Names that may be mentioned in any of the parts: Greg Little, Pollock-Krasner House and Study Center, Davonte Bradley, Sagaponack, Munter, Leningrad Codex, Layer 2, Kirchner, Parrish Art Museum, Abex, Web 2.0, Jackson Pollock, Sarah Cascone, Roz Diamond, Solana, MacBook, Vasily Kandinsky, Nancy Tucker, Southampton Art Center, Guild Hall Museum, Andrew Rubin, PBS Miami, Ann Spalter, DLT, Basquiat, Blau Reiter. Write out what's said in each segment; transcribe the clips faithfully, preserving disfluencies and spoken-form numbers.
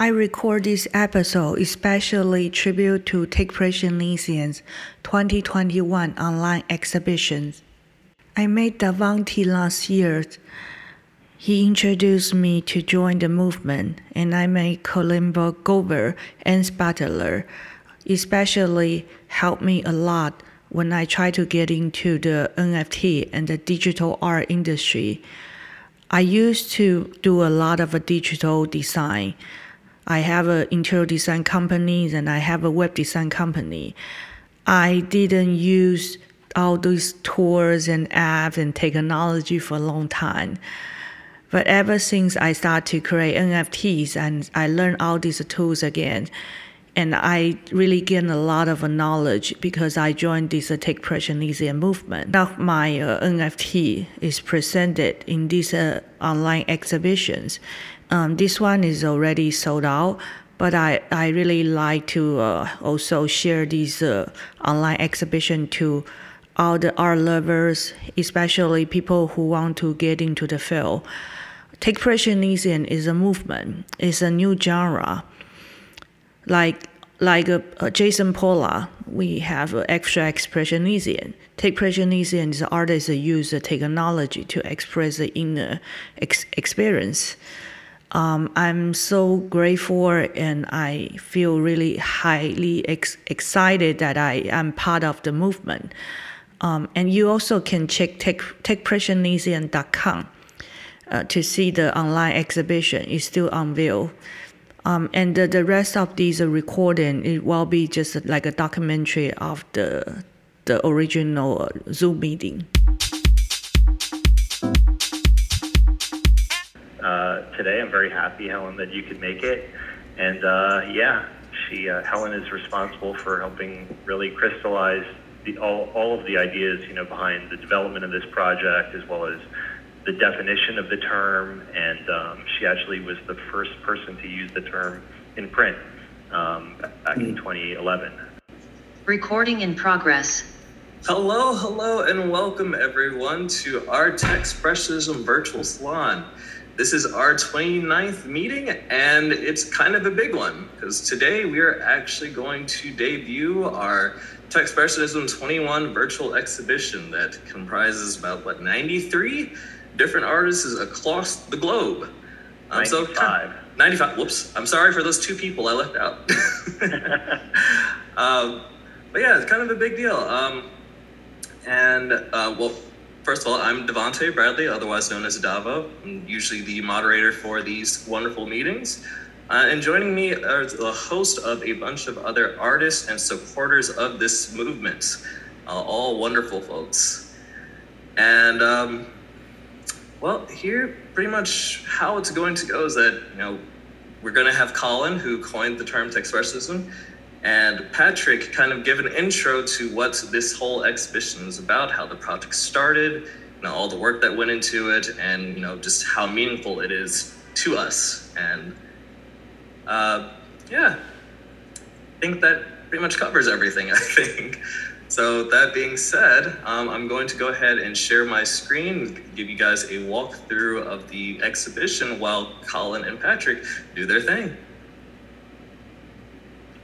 I record this episode especially tribute to Techspressionism's twenty twenty-one online exhibitions. I met Davonte last year. He introduced me to join the movement, and I met Colimbo Gober and Spatler, especially helped me a lot when I tried to get into the N F T and the digital art industry. I used to do a lot of digital design. I have an interior design company and I have a web design company. I didn't use all these tools and apps and technology for a long time. But ever since I started to create N F Ts, and I learned all these tools again, and I really gained a lot of knowledge because I joined this Techspressionism movement. Now my uh, N F T is presented in these uh, online exhibitions. Um, this one is already sold out, but I, I really like to uh, also share these uh, online exhibition to all the art lovers, especially people who want to get into the field. Techspressionism is a movement. It's a new genre. Like like a, a Jason Pola, we have extra expressionism. Techspressionism is artists use the technology to express the inner ex- experience. Um, I'm so grateful, and I feel really highly ex- excited that I am part of the movement. Um, and you also can check tech, techspressionism dot com uh, to see the online exhibition. It's still on view. Um, and the, the rest of these recording, it will be just like a documentary of the, the original Zoom meeting. Uh, today, I'm very happy, Helen, that you could make it. And uh, yeah, she uh, Helen is responsible for helping really crystallize The, all, all of the ideas, you know, behind the development of this project, as well as the definition of the term. And um, she actually was the first person to use the term in print um, back in twenty eleven. Recording in progress. Hello, hello, and welcome everyone to our Techspressionism virtual salon. This is our twenty-ninth meeting, and it's kind of a big one because today we are actually going to debut our Techspressionism twenty-one virtual exhibition that comprises about, what, ninety-three different artists across the globe. Um, ninety-five. So, uh, ninety-five, whoops. I'm sorry for those two people I left out. um, but yeah, it's kind of a big deal. Um, and uh, well, first of all, I'm Davonte Bradley, otherwise known as Davo. I'm usually the moderator for these wonderful meetings. Uh, and joining me are the host of a bunch of other artists and supporters of this movement, uh, all wonderful folks. And, um, well, here pretty much how it's going to go is that, you know, we're going to have Colin, who coined the term Techspressionism, and Patrick kind of give an intro to what this whole exhibition is about, how the project started, you know, all the work that went into it, and, you know, just how meaningful it is to us. And Uh, yeah, I think that pretty much covers everything, I think. So that being said, um, I'm going to go ahead and share my screen, give you guys a walkthrough of the exhibition while Colin and Patrick do their thing.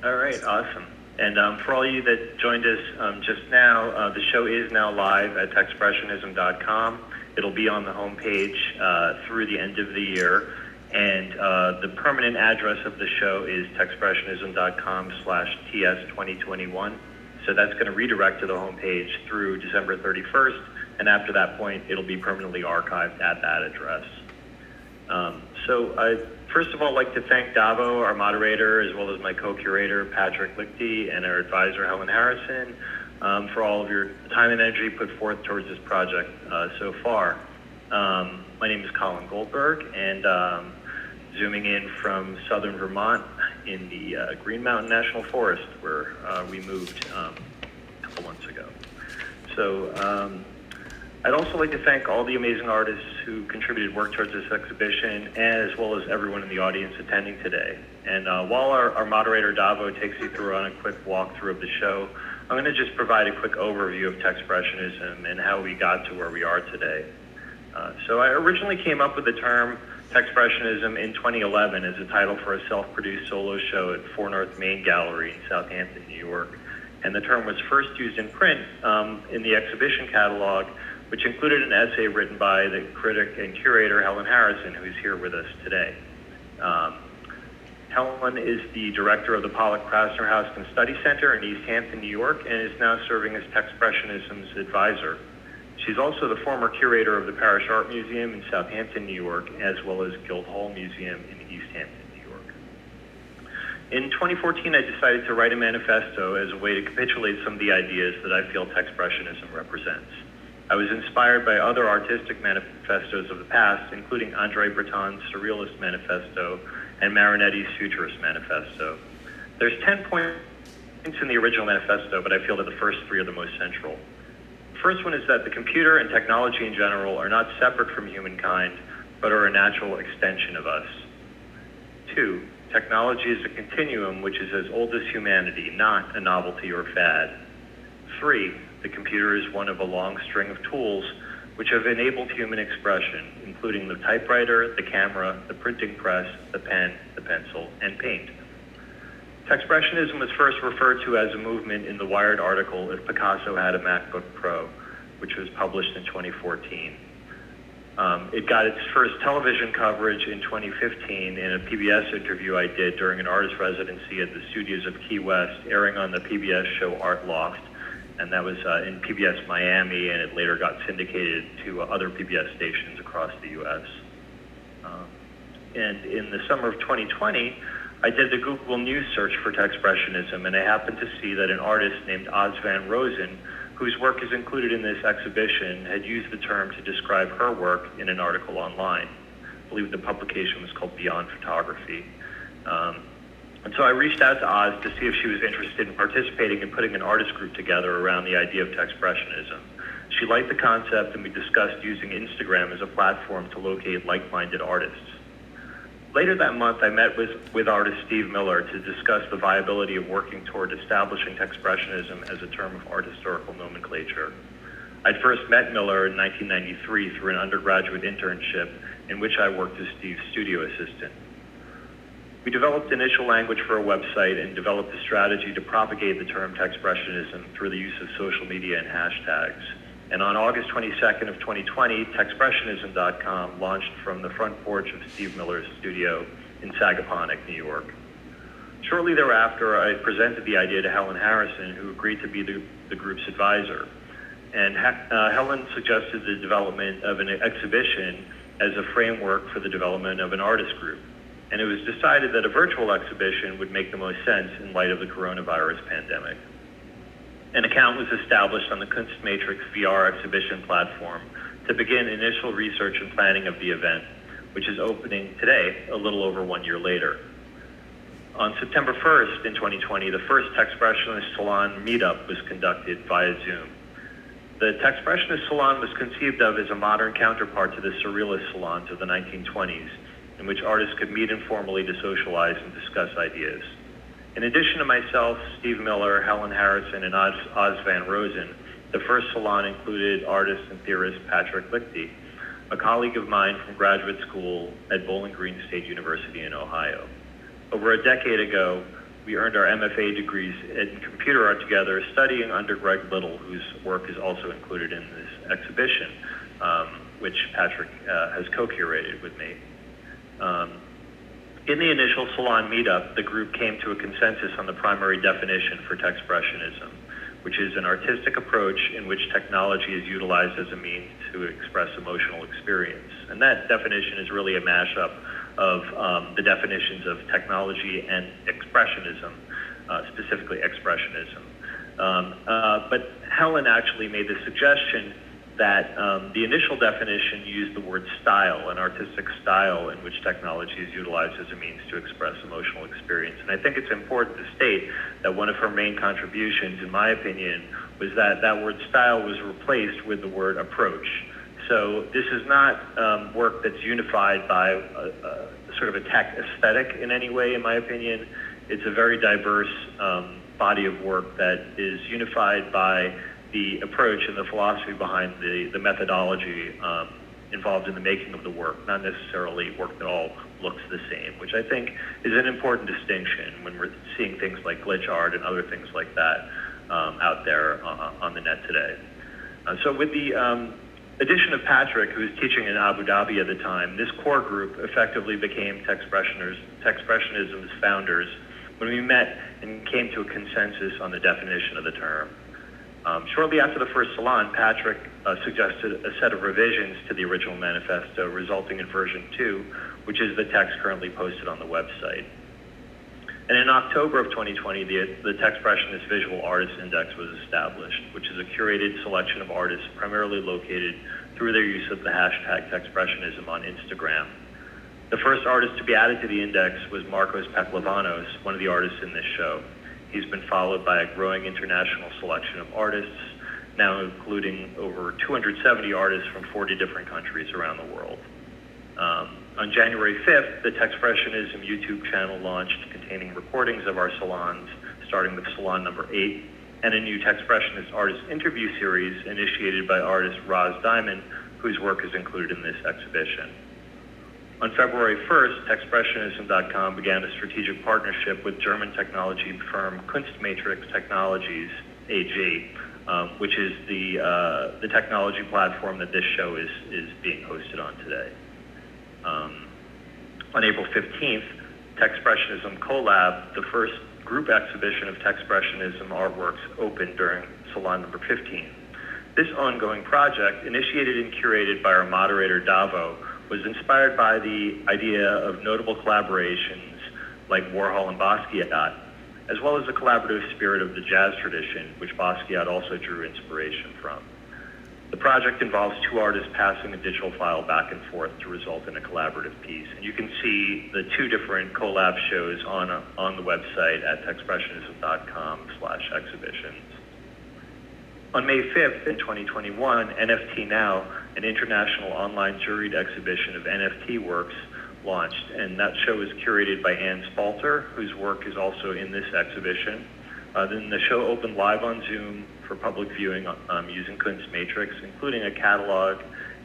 All right, awesome. And um, for all you that joined us um, just now, uh, the show is now live at Techspressionism dot com. It'll be on the homepage uh, through the end of the year. And uh, the permanent address of the show is Techspressionism dot com slash T S twenty twenty-one. So that's going to redirect to the homepage through December thirty-first. And after that point, it'll be permanently archived at that address. Um, so I first of all like to thank Davo, our moderator, as well as my co-curator, Patrick Lichty, and our advisor, Helen Harrison, um, for all of your time and energy put forth towards this project uh, so far. Um, my name is Colin Goldberg, and um, zooming in from southern Vermont in the uh, Green Mountain National Forest, where uh, we moved um, a couple months ago. So um, I'd also like to thank all the amazing artists who contributed work towards this exhibition, as well as everyone in the audience attending today. And uh, while our, our moderator Davo takes you through on a quick walkthrough of the show, I'm going to just provide a quick overview of Techspressionism and how we got to where we are today. Uh, so I originally came up with the term Techspressionism in twenty eleven is a title for a self-produced solo show at four North Main Gallery in Southampton, New York. And the term was first used in print um, in the exhibition catalog, which included an essay written by the critic and curator Helen Harrison, who is here with us today. Um, Helen is the director of the Pollock-Krasner House and Study Center in East Hampton, New York, and is now serving as Techspressionism's advisor. She's also the former curator of the Parrish Art Museum in Southampton, New York, as well as Guild Hall Museum in East Hampton, New York. In twenty fourteen, I decided to write a manifesto as a way to capitulate some of the ideas that I feel Techspressionism represents. I was inspired by other artistic manifestos of the past, including André Breton's Surrealist Manifesto and Marinetti's Futurist Manifesto. There's ten points in the original manifesto, but I feel that the first three are the most central. The first one is that the computer and technology in general are not separate from humankind, but are a natural extension of us. Two, technology is a continuum which is as old as humanity, not a novelty or fad. Three, the computer is one of a long string of tools which have enabled human expression, including the typewriter, the camera, the printing press, the pen, the pencil, and paint. Techspressionism was first referred to as a movement in the Wired article "If Picasso Had a MacBook Pro," which was published in twenty fourteen. Um, it got its first television coverage in twenty fifteen in a P B S interview I did during an artist residency at the studios of Key West, airing on the P B S show Art Loft, and that was uh, in P B S Miami, and it later got syndicated to uh, other P B S stations across the U S. Uh, and in the summer of twenty twenty, I did the Google News search for Techspressionism, and I happened to see that an artist named Oz Van Rosen, whose work is included in this exhibition, had used the term to describe her work in an article online. I believe the publication was called Beyond Photography. Um, and so I reached out to Oz to see if she was interested in participating in putting an artist group together around the idea of Techspressionism. She liked the concept, and we discussed using Instagram as a platform to locate like-minded artists. Later that month, I met with, with artist Steve Miller to discuss the viability of working toward establishing Techspressionism as a term of art historical nomenclature. I'd first met Miller in nineteen ninety-three through an undergraduate internship in which I worked as Steve's studio assistant. We developed initial language for a website and developed a strategy to propagate the term Techspressionism through the use of social media and hashtags. And on August twenty-second of twenty twenty, Techspressionism dot com launched from the front porch of Steve Miller's studio in Sagaponack, New York. Shortly thereafter, I presented the idea to Helen Harrison, who agreed to be the, the group's advisor. And uh, Helen suggested the development of an exhibition as a framework for the development of an artist group. And it was decided that a virtual exhibition would make the most sense in light of the coronavirus pandemic. An account was established on the Kunstmatrix V R exhibition platform to begin initial research and planning of the event, which is opening today, a little over one year later. On September first in twenty twenty, the first Techspressionist Salon meetup was conducted via Zoom. The Techspressionist Salon was conceived of as a modern counterpart to the Surrealist Salons of the nineteen twenties, in which artists could meet informally to socialize and discuss ideas. In addition to myself, Steve Miller, Helen Harrison, and Oz, Oz Van Rosen, the first salon included artist and theorist Patrick Lichty, a colleague of mine from graduate school at Bowling Green State University in Ohio. Over a decade ago, we earned our M F A degrees in computer art together, studying under Greg Little, whose work is also included in this exhibition, um, which Patrick uh, has co-curated with me. Um, In the initial salon meetup, the group came to a consensus on the primary definition for Techspressionism, which is an artistic approach in which technology is utilized as a means to express emotional experience. And that definition is really a mashup of um, the definitions of technology and expressionism, uh, specifically expressionism. Um, uh, but Helen actually made the suggestion that um, the initial definition used the word style, an artistic style in which technology is utilized as a means to express emotional experience. And I think it's important to state that one of her main contributions, in my opinion, was that that word style was replaced with the word approach. So this is not um, work that's unified by a, a sort of a tech aesthetic in any way, in my opinion. It's a very diverse um, body of work that is unified by the approach and the philosophy behind the, the methodology um, involved in the making of the work, not necessarily work that all looks the same, which I think is an important distinction when we're seeing things like glitch art and other things like that um, out there uh, on the net today. Uh, so with the um, addition of Patrick, who was teaching in Abu Dhabi at the time, this core group effectively became Techspressionism's founders when we met and came to a consensus on the definition of the term. Um, shortly after the first salon, Patrick uh, suggested a set of revisions to the original manifesto, resulting in version two, which is the text currently posted on the website. And in October of twenty twenty, the, the Techspressionist Visual Artists Index was established, which is a curated selection of artists primarily located through their use of the hashtag Techspressionism on Instagram. The first artist to be added to the index was Marcos Paklavanos, one of the artists in this show. He's been followed by a growing international selection of artists, now including over two hundred seventy artists from forty different countries around the world. Um, on January fifth, the Techspressionism YouTube channel launched, containing recordings of our salons, starting with salon number eight, and a new Techspressionist artist interview series initiated by artist Roz Diamond, whose work is included in this exhibition. On February first, Techspressionism dot com began a strategic partnership with German technology firm Kunstmatrix Technologies A G, um, which is the, uh, the technology platform that this show is, is being hosted on today. Um, on April fifteenth, Techspressionism Collab, the first group exhibition of Techspressionism artworks, opened during salon number fifteen. This ongoing project, initiated and curated by our moderator Davo, was inspired by the idea of notable collaborations like Warhol and Basquiat, as well as the collaborative spirit of the jazz tradition, which Basquiat also drew inspiration from. The project involves two artists passing a digital file back and forth to result in a collaborative piece. And you can see the two different collab shows on, a, on the website at Techspressionism dot com slash exhibitions. On May fifth in twenty twenty-one, N F T Now, an international online juried exhibition of N F T works, launched, and that show is curated by Ann Spalter, whose work is also in this exhibition. Uh, then the show opened live on Zoom for public viewing um, using Kunstmatrix, including a catalog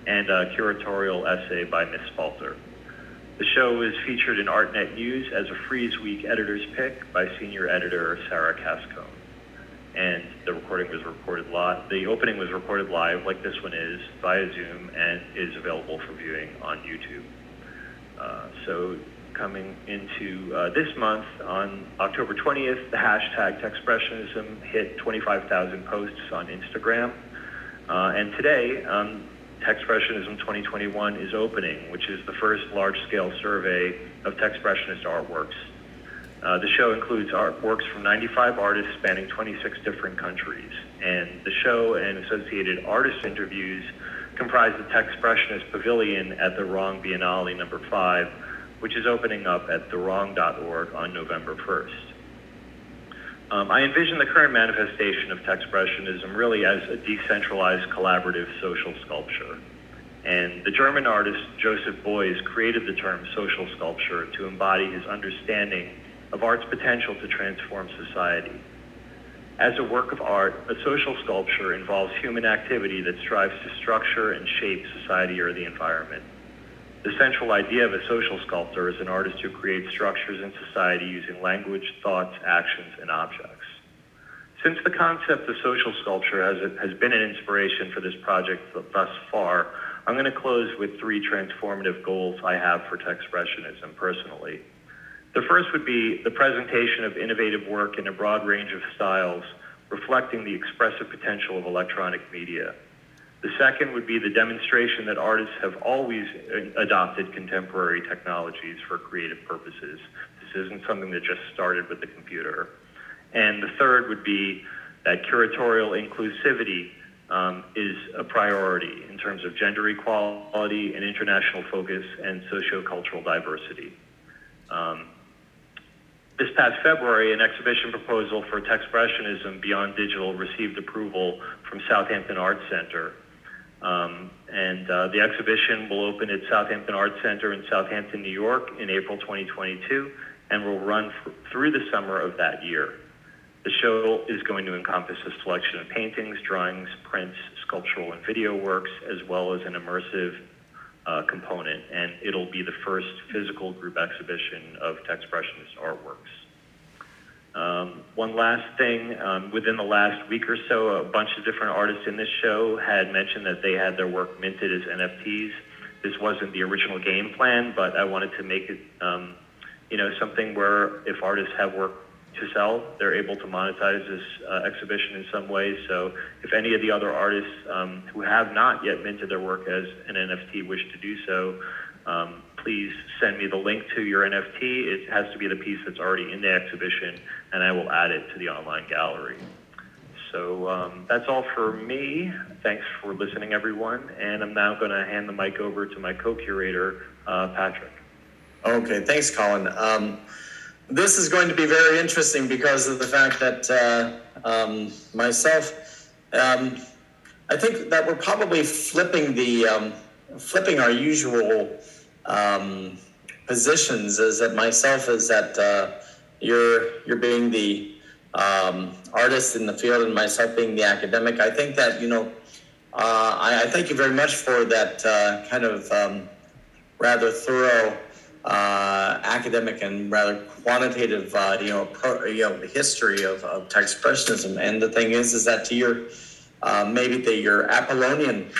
and a curatorial essay by Miz Spalter. The show is featured in ArtNet News as a Freeze Week editor's pick by senior editor Sarah Cascone. And the recording was recorded live. The opening was recorded live, like this one is, via Zoom, and is available for viewing on YouTube. Uh, so coming into uh, this month, on October twentieth, the hashtag Techspressionism hit twenty-five thousand posts on Instagram. Uh, and today, um, Techspressionism twenty twenty-one is opening, which is the first large-scale survey of Techspressionist artworks. Uh, the show includes artworks from ninety-five artists spanning twenty-six different countries, and the show and associated artist interviews comprise the Techspressionist Pavilion at the Wrong Biennale number five, which is opening up at the wrong dot org on November first. Um, I envision the current manifestation of Techspressionism really as a decentralized collaborative social sculpture. And the German artist Joseph Beuys created the term social sculpture to embody his understanding of art's potential to transform society. As a work of art, a social sculpture involves human activity that strives to structure and shape society or the environment. The central idea of a social sculptor is an artist who creates structures in society using language, thoughts, actions, and objects. Since the concept of social sculpture has, has been an inspiration for this project thus far, I'm going to close with three transformative goals I have for Techspressionism personally. The first would be the presentation of innovative work in a broad range of styles, reflecting the expressive potential of electronic media. The second would be the demonstration that artists have always adopted contemporary technologies for creative purposes. This isn't something that just started with the computer. And the third would be that curatorial inclusivity um, is a priority in terms of gender equality and international focus and sociocultural diversity. Um, This past February, an exhibition proposal for Techspressionism Beyond Digital received approval from Southampton Art Center. Um, and uh, the exhibition will open at Southampton Art Center in Southampton, New York in April twenty twenty-two and will run f through the summer of that year. The show is going to encompass a selection of paintings, drawings, prints, sculptural and video works, as well as an immersive uh, component, and it'll be the first physical group exhibition of Techspressionist artworks. Um, one last thing, um, within the last week or so, a bunch of different artists in this show had mentioned that they had their work minted as N F Ts. This wasn't the original game plan, but I wanted to make it, um, you know, something where if artists have work to sell, they're able to monetize this uh, exhibition in some way. So if any of the other artists um, who have not yet minted their work as an N F T wish to do so, um, please send me the link to your N F T. It has to be the piece that's already in the exhibition, and I will add it to the online gallery. So um, that's all for me. Thanks for listening, everyone. And I'm now going to hand the mic over to my co-curator, uh, Patrick. Okay, thanks, Colin. Um, this is going to be very interesting because of the fact that uh, um, myself, um, I think that we're probably flipping the um, flipping our usual um, positions. Is that myself is that uh, you're you're being the um, artist in the field and myself being the academic. I think that, you know, uh, I, I thank you very much for that uh, kind of um, rather thorough uh, academic and rather quantitative, uh, you know, pro, you know, history of, of Techspressionism. And the thing is, is that to your, uh, maybe the, your Apollonian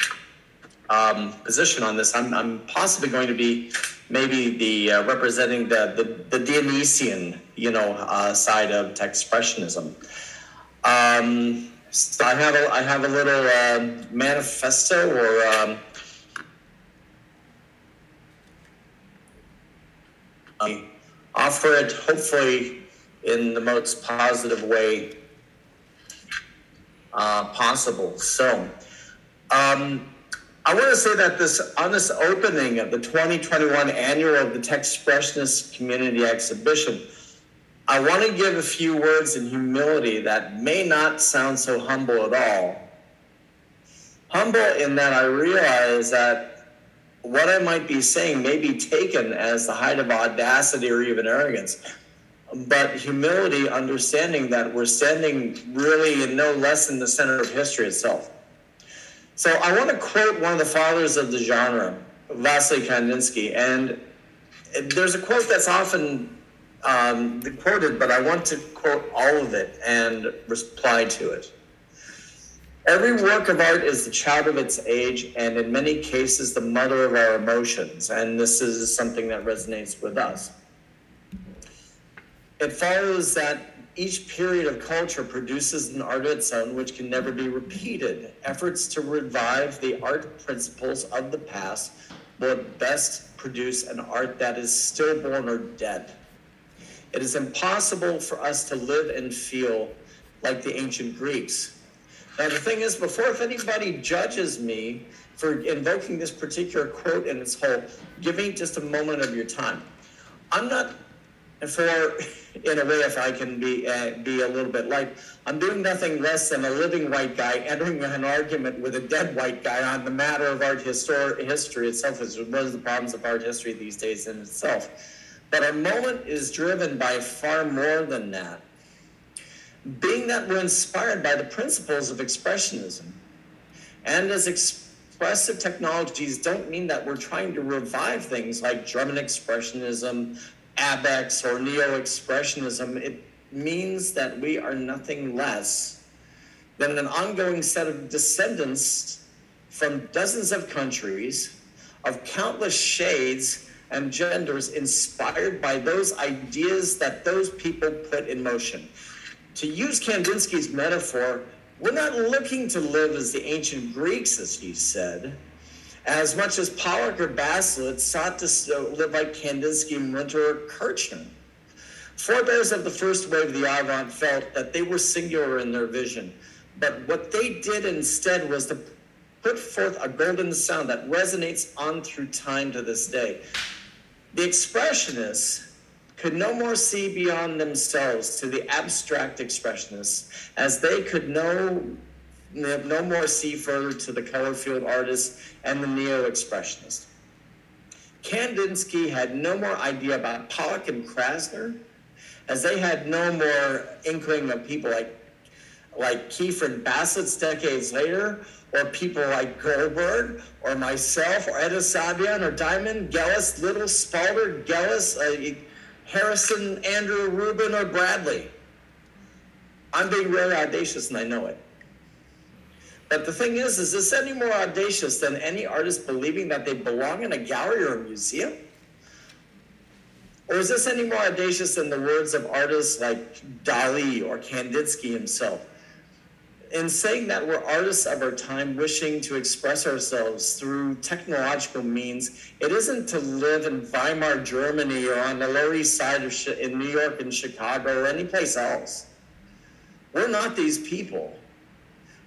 um, position on this, I'm, I'm possibly going to be maybe the uh, representing the, the, the Dionysian, you know, uh, side of Techspressionism. Um, so I have a, I have a little uh, manifesto or um, I offer it hopefully in the most positive way uh, possible. So um, I want to say that this on this opening of the twenty twenty-one annual of the Techspressionist Community Exhibition, I want to give a few words in humility that may not sound so humble at all. Humble in that I realize that what I might be saying may be taken as the height of audacity or even arrogance, but humility, understanding that we're standing really in no less than the center of history itself. So I want to quote one of the fathers of the genre, Vasily Kandinsky, and there's a quote that's often Um, quoted, but I want to quote all of it and reply to it. Every work of art is the child of its age, and in many cases, the mother of our emotions. And this is something that resonates with us. It follows that each period of culture produces an art of its own, which can never be repeated. Efforts to revive the art principles of the past will best produce an art that is stillborn or dead. It is impossible for us to live and feel like the ancient Greeks. Now, the thing is, before if anybody judges me for invoking this particular quote in its whole, give me just a moment of your time. I'm not, for, in a way, if I can be uh, be a little bit light, I'm doing nothing less than a living white guy entering an argument with a dead white guy on the matter of art histor- history itself, which is one of the problems of art history these days in itself. But our moment is driven by far more than that. Being that we're inspired by the principles of expressionism, and as expressive technologies don't mean that we're trying to revive things like German expressionism, Abex, or neo-expressionism. It means that we are nothing less than an ongoing set of descendants from dozens of countries, of countless shades and genders inspired by those ideas that those people put in motion. To use Kandinsky's metaphor, we're not looking to live as the ancient Greeks, as he said, as much as Pollock or Basquiat sought to live like Kandinsky, Winter, or Kirchner. Forebears of the first wave of the avant felt that they were singular in their vision, but what they did instead was to put forth a golden sound that resonates on through time to this day. The expressionists could no more see beyond themselves to the abstract expressionists as they could no, no more see further to the color field artists and the neo-expressionists. Kandinsky had no more idea about Pollock and Krasner as they had no more inkling of people like, like Kiefer and Bassett's decades later or people like Goldberg or myself or Edisabian or Diamond, Gellis, Little, Spalder, Gellis, uh, Harrison, Andrew, Rubin, or Bradley. I'm being really audacious and I know it. But the thing is, is this any more audacious than any artist believing that they belong in a gallery or a museum? Or is this any more audacious than the words of artists like Dali or Kandinsky himself? In saying that we're artists of our time wishing to express ourselves through technological means, it isn't to live in Weimar, Germany, or on the Lower East Side of Sh- in New York and Chicago or anyplace else. We're not these people.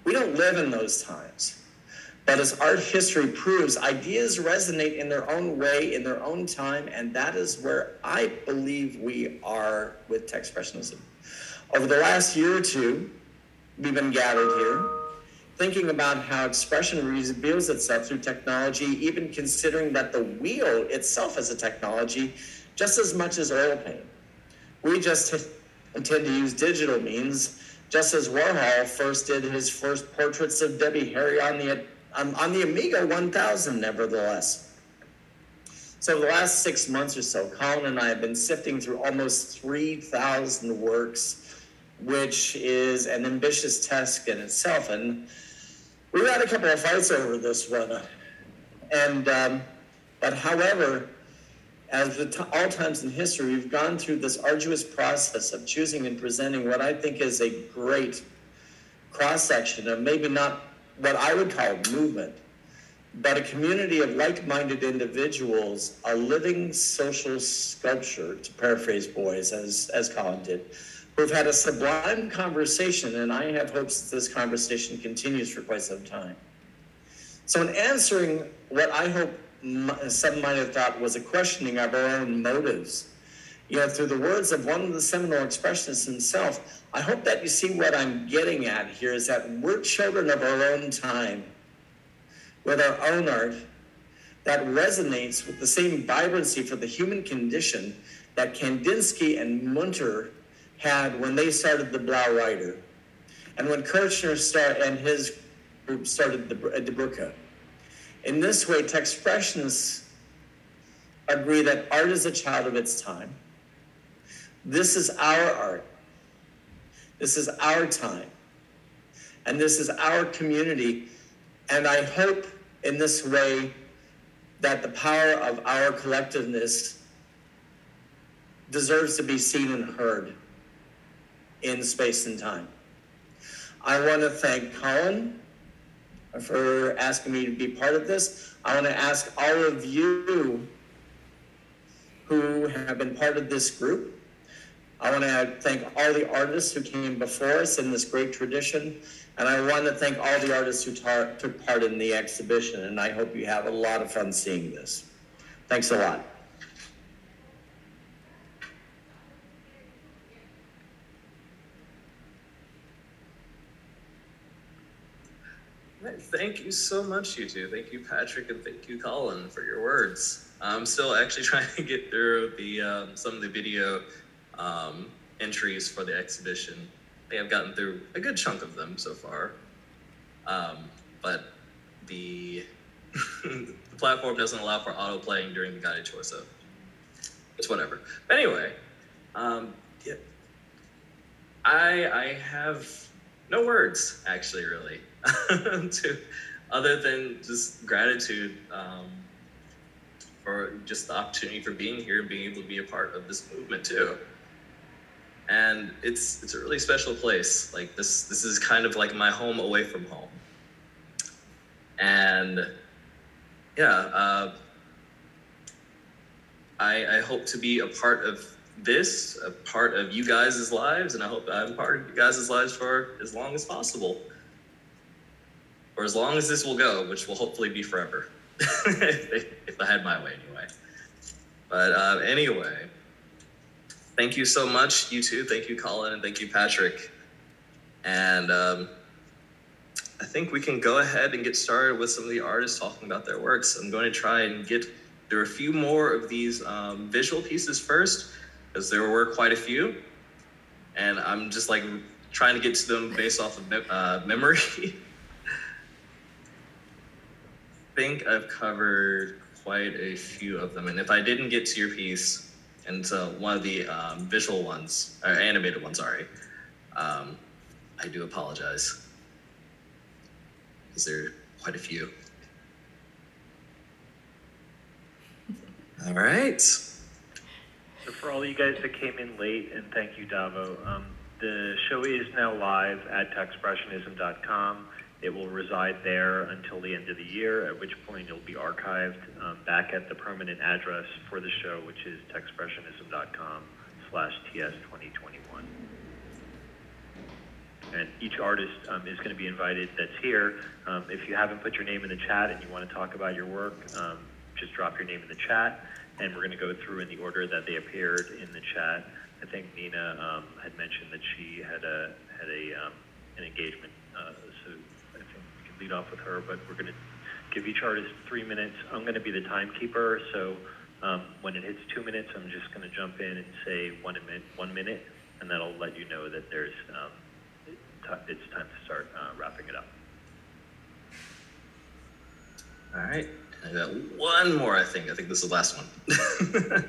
We don't live in those times. But as art history proves, ideas resonate in their own way, in their own time, and that is where I believe we are with Techspressionism. Over the last year or two, we've been gathered here, thinking about how expression reveals itself through technology, even considering that the wheel itself is a technology just as much as oil paint. We just intend to use digital means, just as Warhol first did his first portraits of Debbie Harry on the, um, on the Amiga one thousand, nevertheless. So the last six months or so, Colin and I have been sifting through almost three thousand works, which is an ambitious task in itself. And we had a couple of fights over this one. And, um, but however, as with all times in history, we've gone through this arduous process of choosing and presenting what I think is a great cross-section of maybe not what I would call movement, but a community of like-minded individuals, a living social sculpture, to paraphrase Boyce, as, as Colin did, who've had a sublime conversation, and I have hopes that this conversation continues for quite some time. So in answering what I hope some might have thought was a questioning of our own motives, you know, through the words of one of the seminal expressionists himself, I hope that you see what I'm getting at here is that we're children of our own time with our own art that resonates with the same vibrancy for the human condition that Kandinsky and Munter had when they started the Blau Reiter, and when Kirchner start, and his group started the uh, Die Brücke. In this way, Techspressionists agree that art is a child of its time. This is our art. This is our time. And this is our community. And I hope in this way that the power of our collectiveness deserves to be seen and heard in space and time. I want to thank Colin for asking me to be part of this. I want to ask all of you who have been part of this group. I want to thank all the artists who came before us in this great tradition. And I want to thank all the artists who tar- took part in the exhibition. And I hope you have a lot of fun seeing this. Thanks a lot. Thank you so much, you two. Thank you, Patrick, and thank you, Colin, for your words. I'm still actually trying to get through the um, some of the video um, entries for the exhibition. I think I've gotten through a good chunk of them so far, um, but the, the platform doesn't allow for auto-playing during the guided tour, so it's whatever. But anyway, um, yeah. I I have no words, actually, really. to, other than just gratitude um, for just the opportunity for being here and being able to be a part of this movement too. And it's it's a really special place. Like this this is kind of like my home away from home. And yeah, uh, I I hope to be a part of this, a part of you guys' lives, and I hope I'm part of you guys' lives for as long as possible. Or as long as this will go, which will hopefully be forever, if I had my way anyway. But uh, anyway, thank you so much, you two. Thank you, Colin, and thank you, Patrick. And um, I think we can go ahead and get started with some of the artists talking about their works. I'm going to try and get through a few more of these um, visual pieces first, because there were quite a few. And I'm just like trying to get to them based off of me- uh, memory. think I've covered quite a few of them. And if I didn't get to your piece, and so one of the um, visual ones, or animated ones, sorry, um, I do apologize. Because there are quite a few. All right. So for all you guys that came in late, and thank you, Davo, um, the show is now live at techspressionism dot com. It will reside there until the end of the year, at which point it will be archived um, back at the permanent address for the show, which is techspressionism dot com slash T S twenty twenty-one. And each artist um, is going to be invited that's here. Um, if you haven't put your name in the chat and you want to talk about your work, um, just drop your name in the chat, and we're going to go through in the order that they appeared in the chat. I think Nina um, had mentioned that she had a had a um, an engagement, uh, so I think we can lead off with her. But we're going to give each artist three minutes. I'm going to be the timekeeper, so um, when it hits two minutes, I'm just going to jump in and say one minute, one minute, and that'll let you know that there's um, it's time to start uh, wrapping it up. All right. I got one more, I think. I think this is the last one.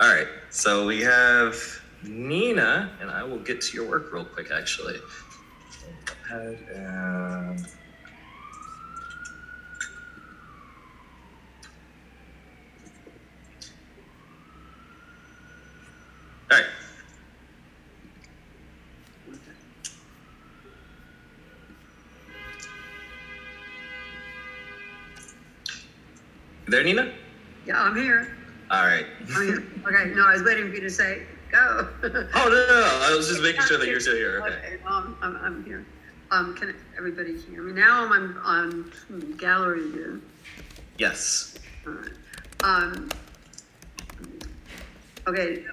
All right, so we have Nina, and I will get to your work real quick, actually. And, uh, all right. You there, Nina? Yeah, I'm here. All right. Oh, yeah. Okay. No, I was waiting for you to say go. oh no, no, no! I was just making sure that you're still here. Okay. okay um, I'm, I'm here. Um, can everybody hear me now? I'm on um, gallery view. Yes. All right. Um. Okay.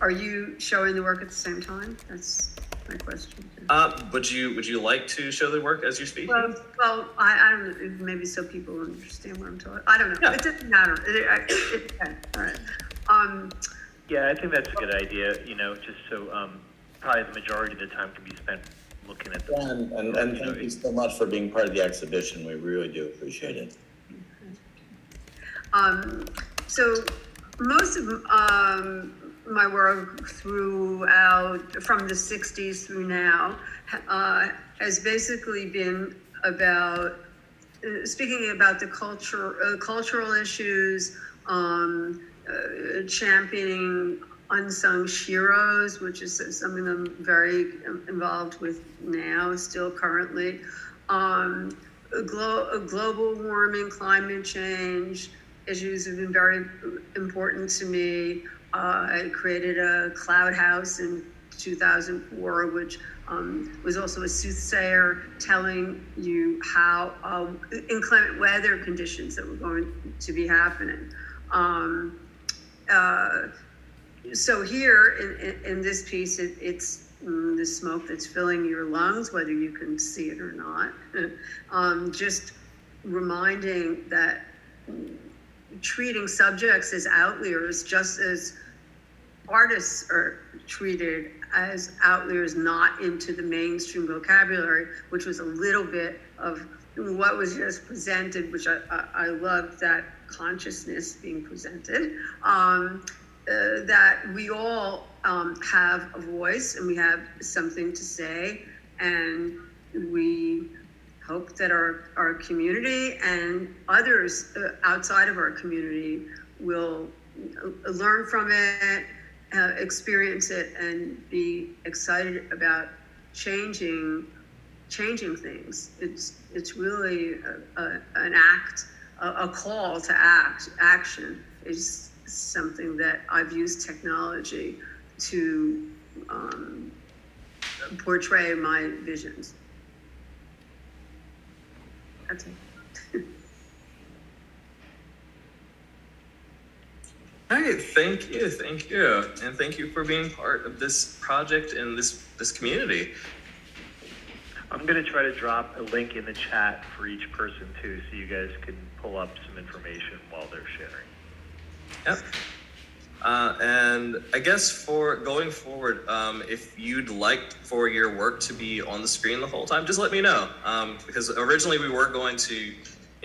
Are you showing the work at the same time? That's my question. Uh, would you would you like to show the work as you're speaking? Well, well I, I don't know, maybe so people understand what I'm talking. I don't know. Yeah. It doesn't matter. It, it, it, okay. All right. Um, yeah, I think that's a good idea. You know, just so um, probably the majority of the time can be spent looking at the. Yeah, and and, and thank you so much for being part of the exhibition. We really do appreciate it. Okay. Um, so most of um. my work throughout, from the sixties through now, uh, has basically been about uh, speaking about the culture, uh, cultural issues, um, uh, championing unsung heroes, which is something I'm very involved with now, still currently, um, glo global warming, climate change issues have been very important to me. Uh, I created a cloud house in two thousand four, which um, was also a soothsayer telling you how uh, inclement weather conditions that were going to be happening. Um, uh, so here in, in, in this piece, it, it's mm, the smoke that's filling your lungs, whether you can see it or not. um, just reminding that treating subjects as outliers, just as artists are treated as outliers, not into the mainstream vocabulary, which was a little bit of what was just presented, which I, I, I loved that consciousness being presented, um, uh, that we all um, have a voice and we have something to say, and we hope that our, our community and others uh, outside of our community will learn from it, uh, experience it, and be excited about changing changing things. It's it's really a, a, an act, a, a call to act. Action is something that I've used technology to um, portray my visions. That's it. All right, thank you, thank you. And thank you for being part of this project and this, this community. I'm gonna try to drop a link in the chat for each person too, so you guys can pull up some information while they're sharing. Yep. Uh, and I guess for going forward, um, if you'd like for your work to be on the screen the whole time, just let me know. Um, because originally we were going to, you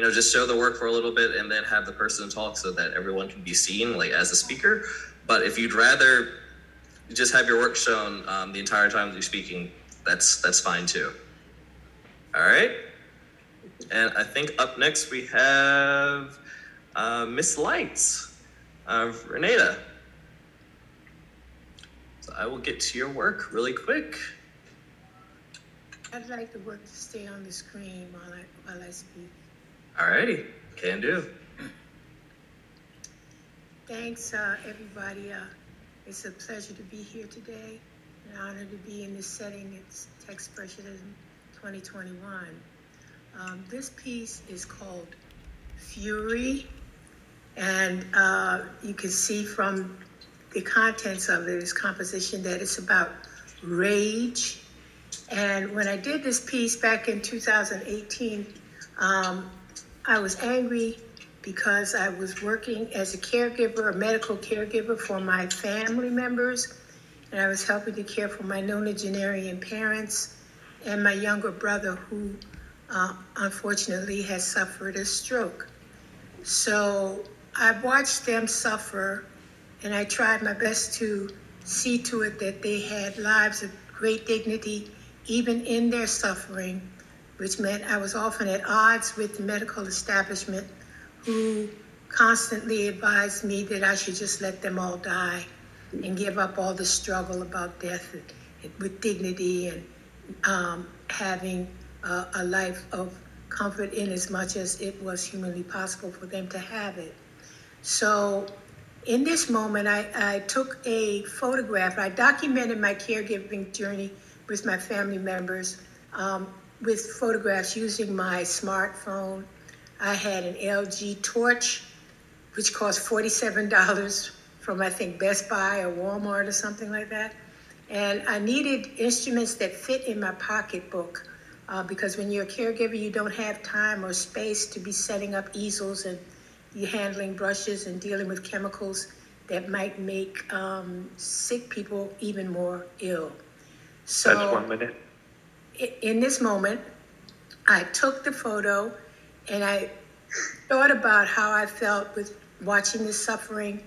know, just show the work for a little bit and then have the person talk so that everyone can be seen, like, as a speaker. But if you'd rather just have your work shown um, the entire time that you're speaking, that's that's fine too. All right. And I think up next we have uh, Miss Lights, uh, Renata. I will get to your work really quick. I'd like the work to stay on the screen while I, while I speak. Alrighty, can do. Thanks, uh, everybody. Uh, it's a pleasure to be here today. An honor to be in this setting. It's Techspressionism twenty twenty-one. Um, this piece is called Fury, and uh, you can see from the contents of it is composition that it's about rage. And when I did this piece back in two thousand eighteen, um, I was angry because I was working as a caregiver, a medical caregiver for my family members. And I was helping to care for my nonagenarian parents and my younger brother who uh, unfortunately has suffered a stroke. So I watched them suffer, and I tried my best to see to it that they had lives of great dignity, even in their suffering, which meant I was often at odds with the medical establishment, who constantly advised me that I should just let them all die and give up all the struggle about death with dignity and um, having a, a life of comfort in as much as it was humanly possible for them to have it. So, in this moment, I, I took a photograph. I documented my caregiving journey with my family members um, with photographs using my smartphone. I had an L G torch, which cost forty-seven dollars from, I think, Best Buy or Walmart or something like that. And I needed instruments that fit in my pocketbook uh, because when you're a caregiver, you don't have time or space to be setting up easels and you're handling brushes and dealing with chemicals that might make um, sick people even more ill. So that's one minute. In this moment, I took the photo and I thought about how I felt with watching the suffering,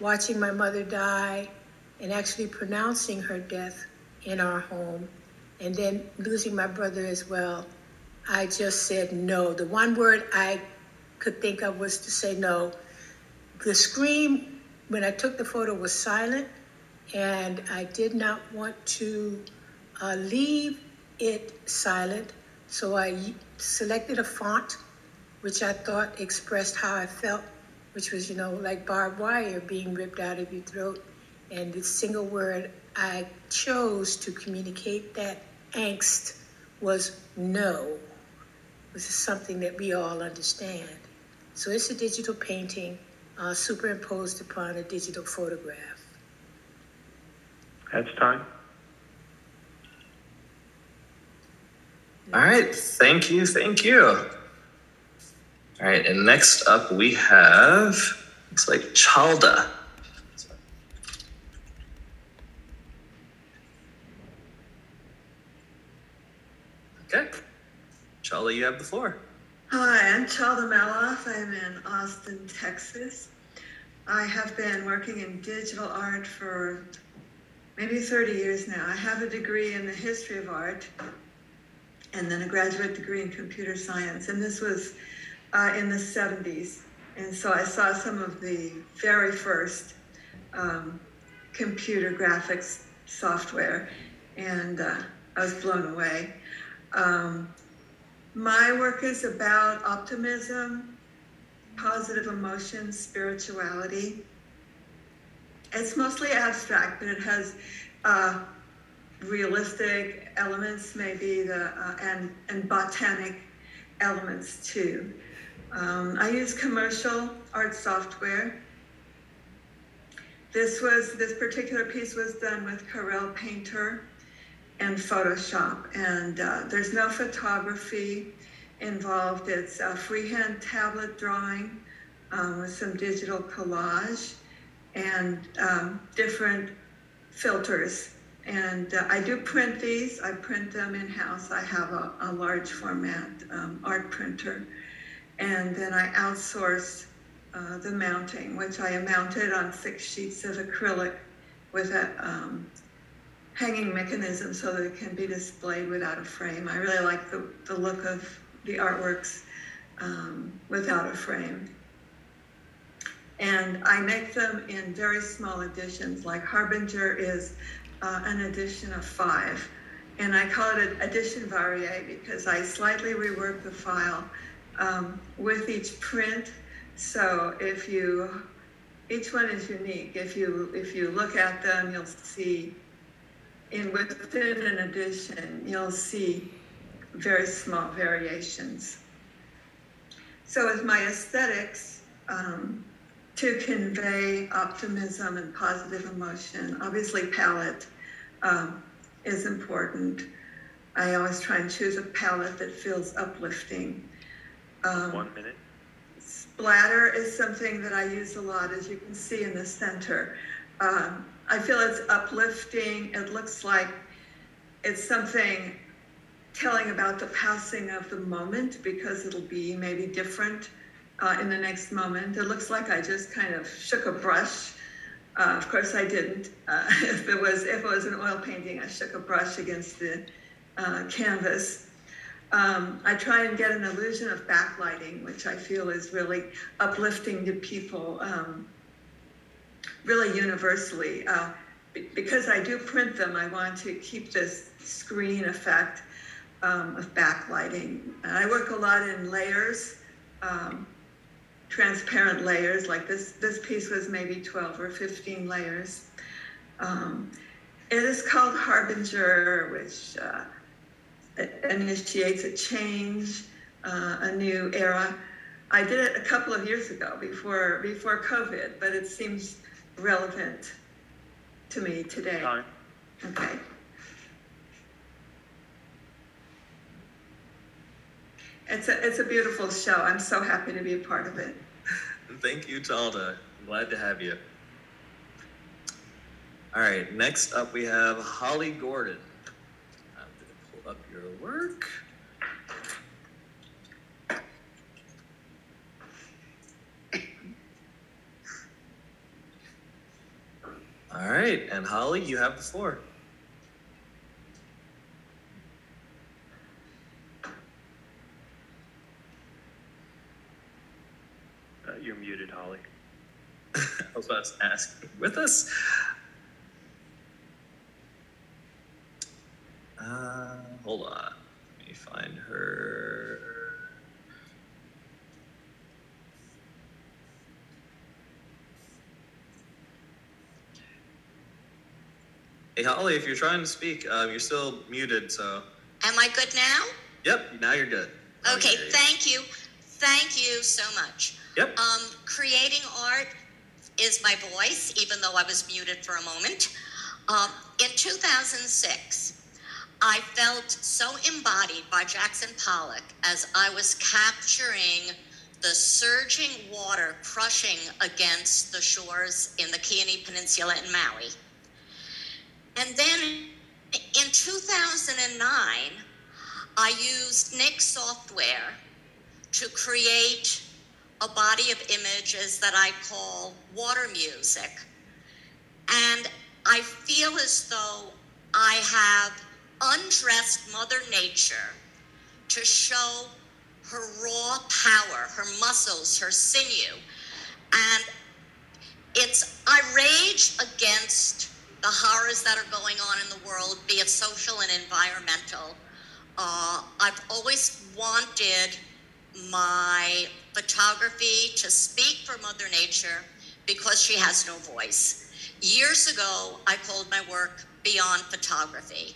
watching my mother die, and actually pronouncing her death in our home, and then losing my brother as well. I just said no. The one word I could think of was to say no. The scream when I took the photo was silent, and I did not want to uh, leave it silent, so I selected a font which I thought expressed how I felt, which was, you know, like barbed wire being ripped out of your throat. And the single word I chose to communicate that angst was no. This is something that we all understand. So it's a digital painting uh, superimposed upon a digital photograph. That's time. All right, thank you, thank you. All right, and next up we have, looks like Chalda. Okay, Chalda, you have the floor. Hi, I'm Chalda Maloff. I'm in Austin, Texas. I have been working in digital art for maybe thirty years now. I have a degree in the history of art and then a graduate degree in computer science. And this was uh, in the seventies. And so I saw some of the very first um, computer graphics software, and uh, I was blown away. Um, my work is about optimism, positive emotion, spirituality. It's mostly abstract, but it has uh, realistic elements, maybe the uh, and and botanic elements too. Um, I use commercial art software. This was this particular piece was done with Corel Painter and Photoshop, and uh, there's no photography involved. It's a freehand tablet drawing um, with some digital collage, and um, different filters. And uh, I do print these. I print them in-house. I have a, a large format um, art printer. And then I outsource uh, the mounting, which I mounted on six sheets of acrylic with a um, hanging mechanism so that it can be displayed without a frame. I really like the, the look of the artworks um, without a frame. And I make them in very small editions, like Harbinger is uh, an edition of five. And I call it an edition variée because I slightly rework the file um, with each print. So if you, each one is unique. If you, if you look at them, you'll see, in within an edition, you'll see very small variations. So with my aesthetics, um, to convey optimism and positive emotion. Obviously palette um, is important. I always try and choose a palette that feels uplifting. Um, One minute. Splatter is something that I use a lot, as you can see in the center. Um, I feel it's uplifting. It looks like it's something telling about the passing of the moment because it'll be maybe different Uh, in the next moment. It looks like I just kind of shook a brush. Uh, of course, I didn't. Uh, if it was if it was an oil painting, I shook a brush against the uh, canvas. Um, I try and get an illusion of backlighting, which I feel is really uplifting to people, um, really universally. Uh, because I do print them, I want to keep this screen effect um, of backlighting. And I work a lot in layers. Um, transparent layers, like this this piece was maybe twelve or fifteen layers. Um, it is called Harbinger, which uh, initiates a change, uh, a new era. I did it a couple of years ago before before COVID, but it seems relevant to me today. Sorry. Okay. It's a, it's a beautiful show. I'm so happy to be a part of it. Thank you, Chalda. I'm glad to have you. All right, next up we have Holly Gordon. I'm gonna pull up your work. All right, and Holly, you have the floor. You're muted, Holly. I was about to ask, with us? Uh, hold on. Let me find her. Hey, Holly, if you're trying to speak, uh, you're still muted, so. Am I good now? Yep, now you're good. Okay, okay. Thank you. Thank you so much. Yep. Um, creating art is my voice, even though I was muted for a moment. Um, in two thousand six, I felt so embodied by Jackson Pollock as I was capturing the surging water crushing against the shores in the Keaney Peninsula in Maui. And then in two thousand nine, I used N I C software to create a body of images that I call water music. And I feel as though I have undressed Mother Nature to show her raw power, her muscles, her sinew. And it's, I rage against the horrors that are going on in the world, be it social and environmental. Uh, I've always wanted my photography to speak for Mother Nature because she has no voice. Years ago, I called my work Beyond Photography.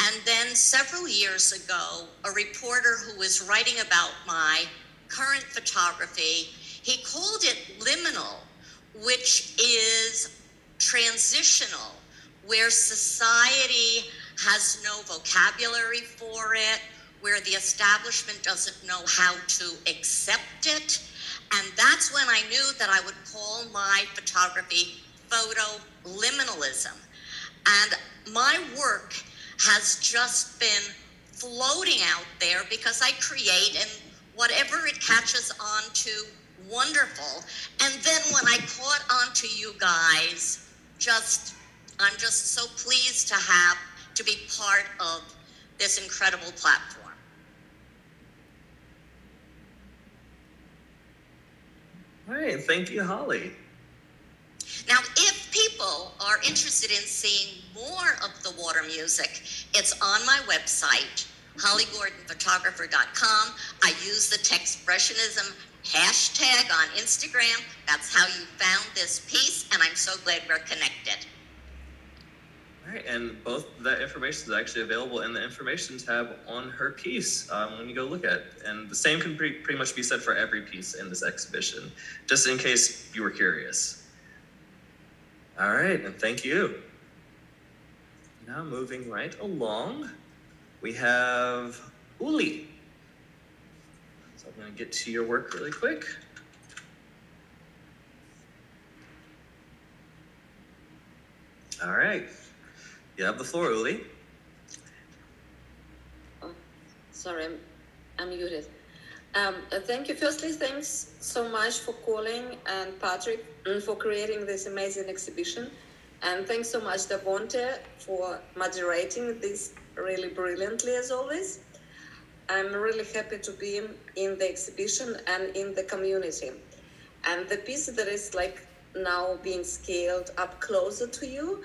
And then several years ago, a reporter who was writing about my current photography, he called it liminal, which is transitional, where society has no vocabulary for it, where the establishment doesn't know how to accept it. And that's when I knew that I would call my photography photo liminalism. And my work has just been floating out there because I create and whatever it catches on to, wonderful. And then when I caught on to you guys, just, I'm just so pleased to have, to be part of this incredible platform. All right, thank you, Holly. Now, if people are interested in seeing more of the water music, it's on my website, holly gordon photographer dot com. I use the Techspressionism hashtag on Instagram. That's how you found this piece, and I'm so glad we're connected. All right, and both that information is actually available in the information tab on her piece um, when you go look at it. And the same can pre pretty much be said for every piece in this exhibition, just in case you were curious. All right, and thank you. Now moving right along, we have Uli. So I'm gonna get to your work really quick. All right. You have the floor, Uli. Oh, sorry, I'm, I'm muted. Um, uh, thank you. Firstly, thanks so much for Colin and Patrick for creating this amazing exhibition. And thanks so much, Davonte, for moderating this really brilliantly, as always. I'm really happy to be in the exhibition and in the community. And the piece that is like now being scaled up closer to you,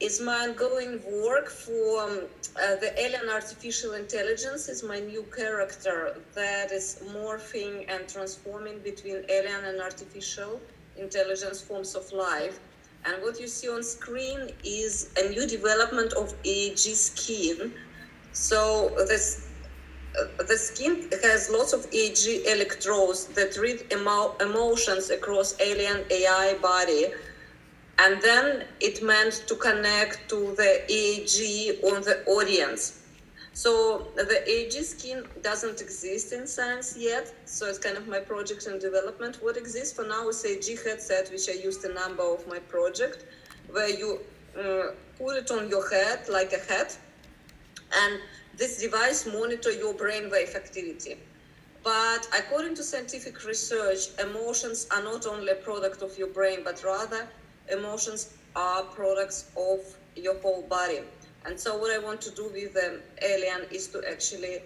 it's my ongoing work for um, uh, the alien artificial intelligence is my new character that is morphing and transforming between alien and artificial intelligence forms of life. And what you see on screen is a new development of E E G skin. So this, uh, the skin has lots of E E G electrodes that read emo emotions across alien A I body. And then it meant to connect to the E E G on the audience. So the E E G skin doesn't exist in science yet. So it's kind of my project in development. What exists for now is E E G headset, which I used a number of my project, where you uh, put it on your head like a hat. And this device monitors your brainwave activity. But according to scientific research, emotions are not only a product of your brain, but rather emotions are products of your whole body. And so what I want to do with the alien is to actually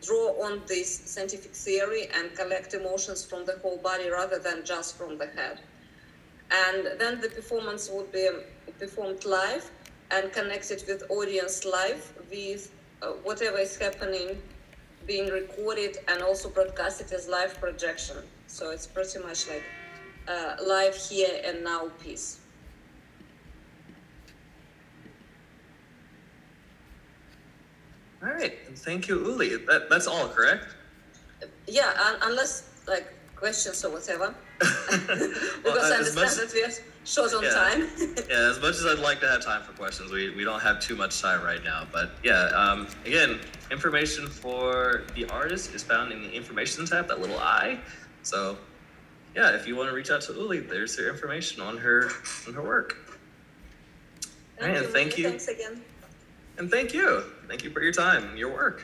draw on this scientific theory and collect emotions from the whole body rather than just from the head. And then the performance would be performed live and connected with audience live, with uh, whatever is happening being recorded and also broadcasted as live projection. So it's pretty much like Uh, live here and now piece. All right, thank you, Uli. That, that's all, correct? Yeah, un unless like questions or whatever. Because well, I understand much, that we are short on yeah, time. Yeah, as much as I'd like to have time for questions, we, we don't have too much time right now. But yeah, um, again, information for the artist is found in the information tab, that little I. So yeah, if you want to reach out to Uli, there's her information on her on her work. All right, and thank you. Thanks again. And thank you. Thank you for your time and your work.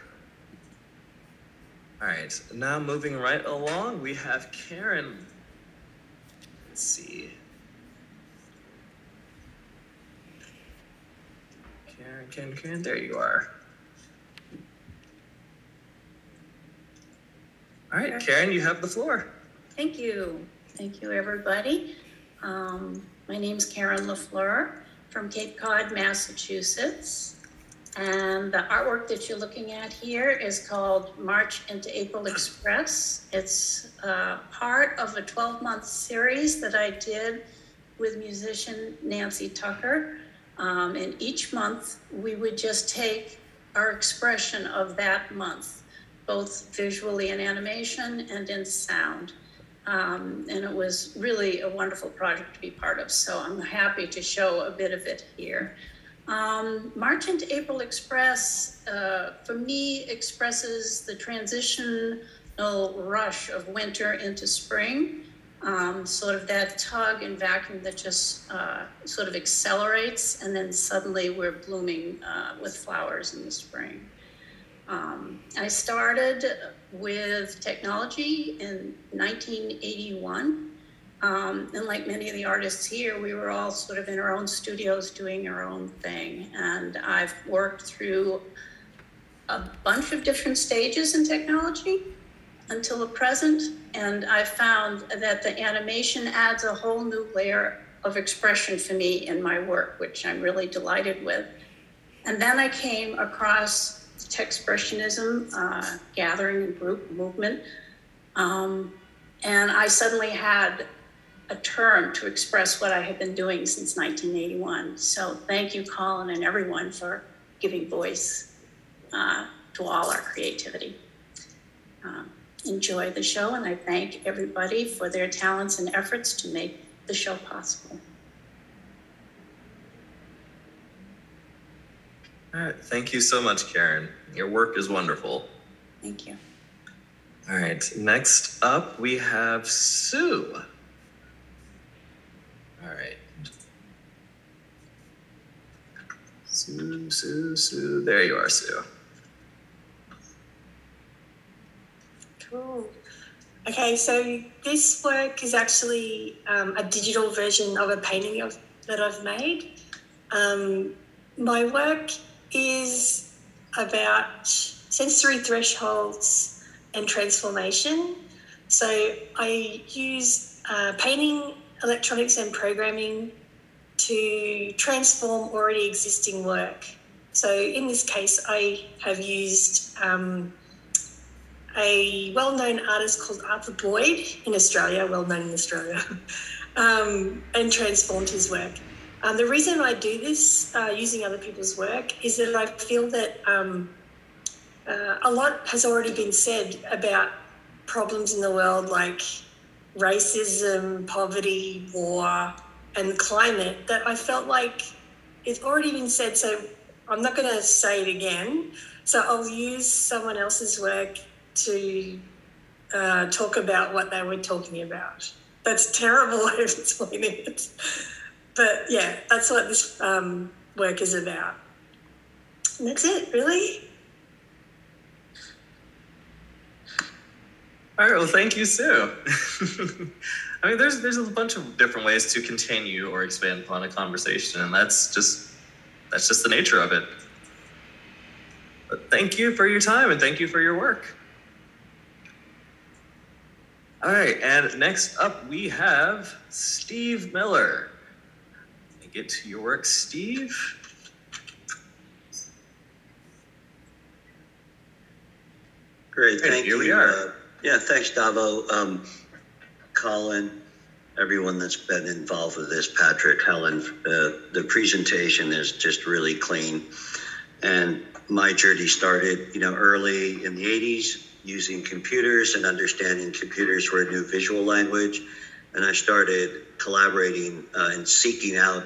All right, now moving right along, we have Karen. Let's see. Karen, Karen, Karen, there you are. All right, Karen, you have the floor. Thank you. Thank you, everybody. Um, my name is Karen LaFleur from Cape Cod, Massachusetts. And the artwork that you're looking at here is called March into April Express. It's uh, part of a twelve month series that I did with musician Nancy Tucker. Um, and each month we would just take our expression of that month, both visually in animation and in sound. Um, and it was really a wonderful project to be part of, so I'm happy to show a bit of it here. Um, March into April Express, uh, for me, expresses the transitional rush of winter into spring, um, sort of that tug and vacuum that just uh, sort of accelerates, and then suddenly we're blooming uh, with flowers in the spring. Um, I started with technology in nineteen eighty-one, um, and like many of the artists here, we were all sort of in our own studios doing our own thing, and I've worked through a bunch of different stages in technology until the present, and I found that the animation adds a whole new layer of expression for me in my work, which I'm really delighted with. And then I came across Techspressionism, uh, gathering and group movement, um, and I suddenly had a term to express what I had been doing since nineteen eighty-one. So thank you, Colin, and everyone for giving voice uh, to all our creativity. Uh, enjoy the show, and I thank everybody for their talents and efforts to make the show possible. All right, thank you so much, Karen. Your work is wonderful. Thank you. All right, next up we have Sue. All right. Sue, Sue, Sue, there you are, Sue. Cool. Okay, so this work is actually um, a digital version of a painting of, that I've made. Um, my work is about sensory thresholds and transformation. So I use uh, painting, electronics and programming to transform already existing work. So in this case, I have used um, a well-known artist called Arthur Boyd in Australia, well-known in Australia, um, and transformed his work. Um, the reason I do this uh, using other people's work is that I feel that um, uh, a lot has already been said about problems in the world like racism, poverty, war, and climate, that I felt like it's already been said, so I'm not going to say it again. So I'll use someone else's work to uh, talk about what they were talking about. That's terrible over twenty minutes. But yeah, that's what this um, work is about. And that's it, really. All right, well, thank you, Sue. I mean, there's, there's a bunch of different ways to continue or expand upon a conversation, and that's just, that's just the nature of it. But thank you for your time, and thank you for your work. All right, and next up we have Steve Miller. Let me get to your work, Steve. Great, thank you. Here we are. Uh, yeah, thanks, Davo, um, Colin, everyone that's been involved with this, Patrick, Helen. Uh, the presentation is just really clean. And my journey started, you know, early in the eighties, using computers and understanding computers were a new visual language. And I started collaborating uh, and seeking out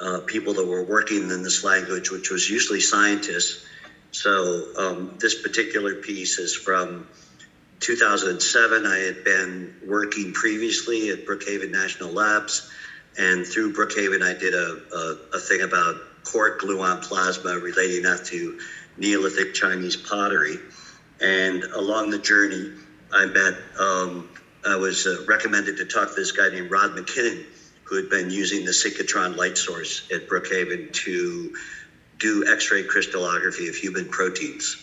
uh, people that were working in this language, which was usually scientists. So um, this particular piece is from two thousand seven. I had been working previously at Brookhaven National Labs. And through Brookhaven, I did a, a, a thing about quark gluon plasma, relating that to Neolithic Chinese pottery. And along the journey, I met, um, I was uh, recommended to talk to this guy named Rod McKinnon, who had been using the synchrotron light source at Brookhaven to do X-ray crystallography of human proteins.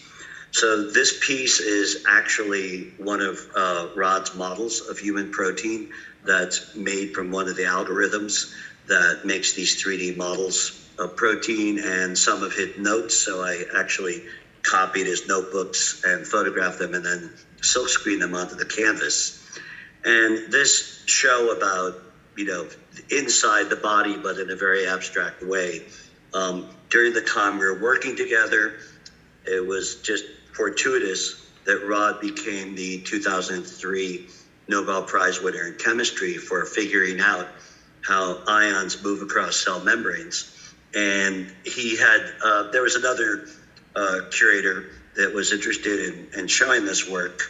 So this piece is actually one of uh, Rod's models of human protein that's made from one of the algorithms that makes these three D models of protein and some of his notes. So I actually copied his notebooks and photographed them and then silk screened them onto the canvas. And this show about, you know, inside the body, but in a very abstract way. Um, during the time we were working together, it was just fortuitous that Rod became the two thousand three Nobel Prize winner in chemistry for figuring out how ions move across cell membranes. And he had, uh, there was another uh, curator that was interested in, in showing this work.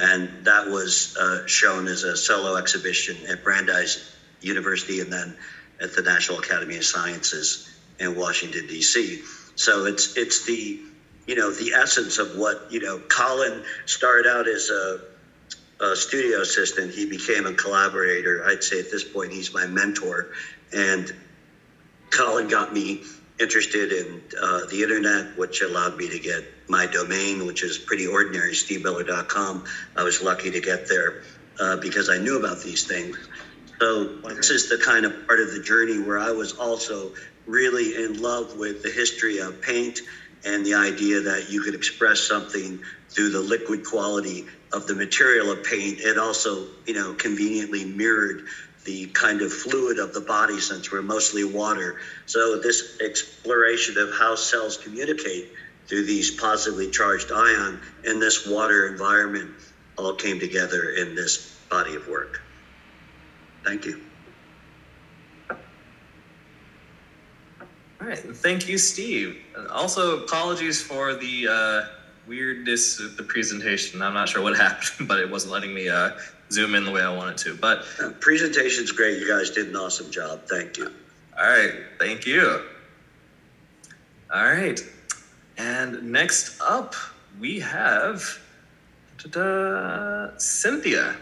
And that was uh, shown as a solo exhibition at Brandeis University and then at the National Academy of Sciences in Washington, D C. So it's it's the, you know, the essence of what, you know, Colin started out as a, a studio assistant. He became a collaborator. I'd say at this point, he's my mentor. And Colin got me interested in uh, the internet, which allowed me to get my domain, which is pretty ordinary, steve miller dot com. I was lucky to get there uh, because I knew about these things. So this is the kind of part of the journey where I was also really in love with the history of paint and the idea that you could express something through the liquid quality of the material of paint. It also, you know, conveniently mirrored the kind of fluid of the body, since we're mostly water. So this exploration of how cells communicate through these positively charged ion in this water environment all came together in this body of work. Thank you. All right, thank you, Steve. Also, apologies for the uh, weirdness of the presentation. I'm not sure what happened, but it wasn't letting me uh, zoom in the way I wanted to. But uh, presentation's great. You guys did an awesome job. Thank you. All right, thank you. All right, and next up we have ta-da, Cynthia.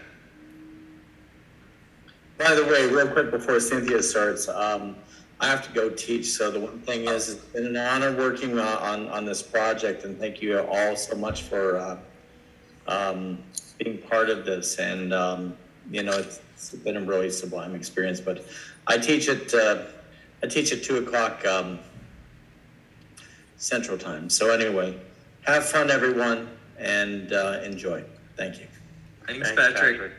By the way, real quick before Cynthia starts, um, I have to go teach. So the one thing is, it's been an honor working uh, on, on this project, and thank you all so much for uh, um, being part of this. And, um, you know, it's, it's been a really sublime experience, but I teach at, uh, I teach at two o'clock um, Central Time. So anyway, have fun, everyone, and uh, enjoy. Thank you. Thanks, Thanks Patrick. Patrick.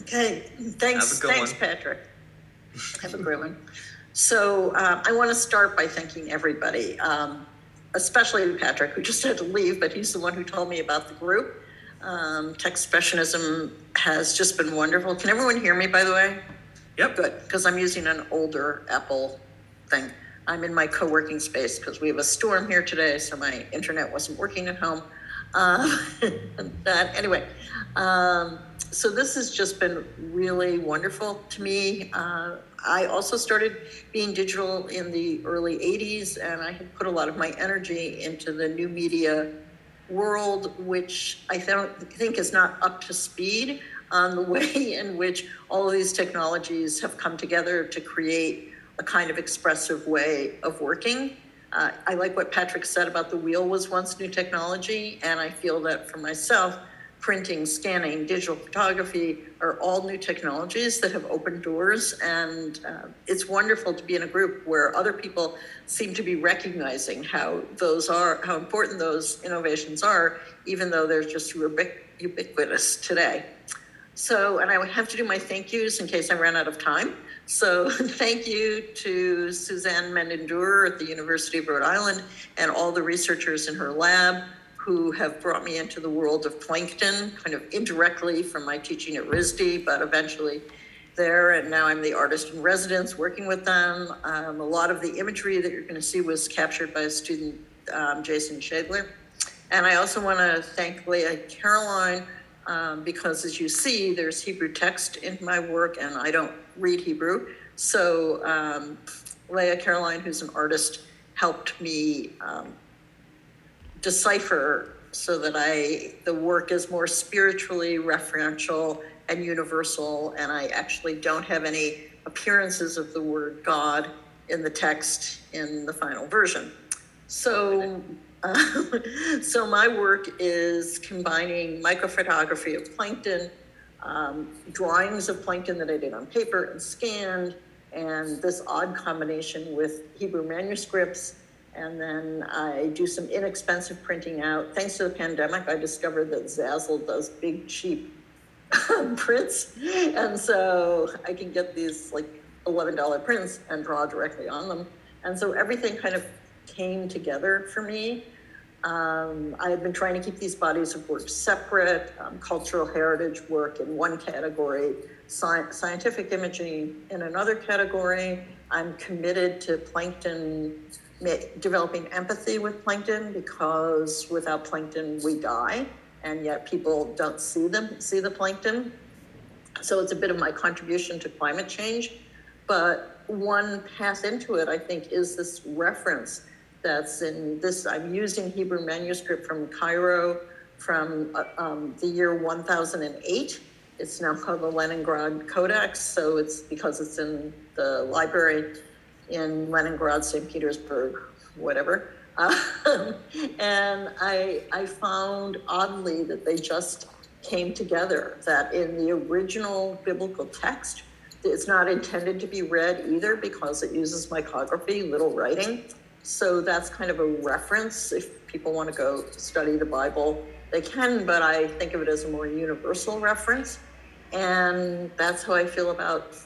Okay. Thanks, Thanks one. Patrick. Have a great one. So uh, I want to start by thanking everybody, um, especially Patrick, who just had to leave, but he's the one who told me about the group. Um, Techspressionism has just been wonderful. Can everyone hear me, by the way? Yep. Good, because I'm using an older Apple thing. I'm in my co-working space because we have a storm here today, so my internet wasn't working at home. Uh, that, anyway, um, so this has just been really wonderful to me. Uh, I also started being digital in the early eighties, and I had put a lot of my energy into the new media world, which I th- think is not up to speed on the way in which all of these technologies have come together to create a kind of expressive way of working. Uh, I like what Patrick said about the wheel was once new technology, and I feel that for myself, printing, scanning, digital photography are all new technologies that have opened doors. And uh, it's wonderful to be in a group where other people seem to be recognizing how those are, how important those innovations are, even though they're just ubiqu- ubiquitous today. So, and I would have to do my thank yous in case I ran out of time. So thank you to Suzanne Mendendur at the University of Rhode Island and all the researchers in her lab who have brought me into the world of plankton, kind of indirectly from my teaching at RISD, but eventually there, and now I'm the artist in residence working with them. Um, a lot of the imagery that you're gonna see was captured by a student, um, Jason Shadler. And I also wanna thank Leah Caroline, um, because as you see, there's Hebrew text in my work and I don't read Hebrew. So um, Leah Caroline, who's an artist, helped me um, decipher so that I, the work is more spiritually referential and universal, and I actually don't have any appearances of the word God in the text in the final version. So, uh, so my work is combining microphotography of plankton, um, drawings of plankton that I did on paper and scanned, and this odd combination with Hebrew manuscripts. And then I do some inexpensive printing out. Thanks to the pandemic, I discovered that Zazzle does big, cheap prints. And so I can get these like eleven dollar prints and draw directly on them. And so everything kind of came together for me. Um, I had been trying to keep these bodies of work separate, um, cultural heritage work in one category, sci- scientific imaging in another category. I'm committed to plankton, developing empathy with plankton, because without plankton, we die. and yet people don't see them, see the plankton. So it's a bit of my contribution to climate change. But one path into it, I think, is this reference that's in this. I'm using Hebrew manuscript from Cairo from uh, um, the year one thousand eight. It's now called the Leningrad Codex, so it's because it's in the library in Leningrad, Saint Petersburg, whatever. Um, and I, I found oddly that they just came together, that in the original biblical text, it's not intended to be read either because it uses micrography, little writing. So that's kind of a reference. If people want to go study the Bible, they can, but I think of it as a more universal reference. And that's how I feel about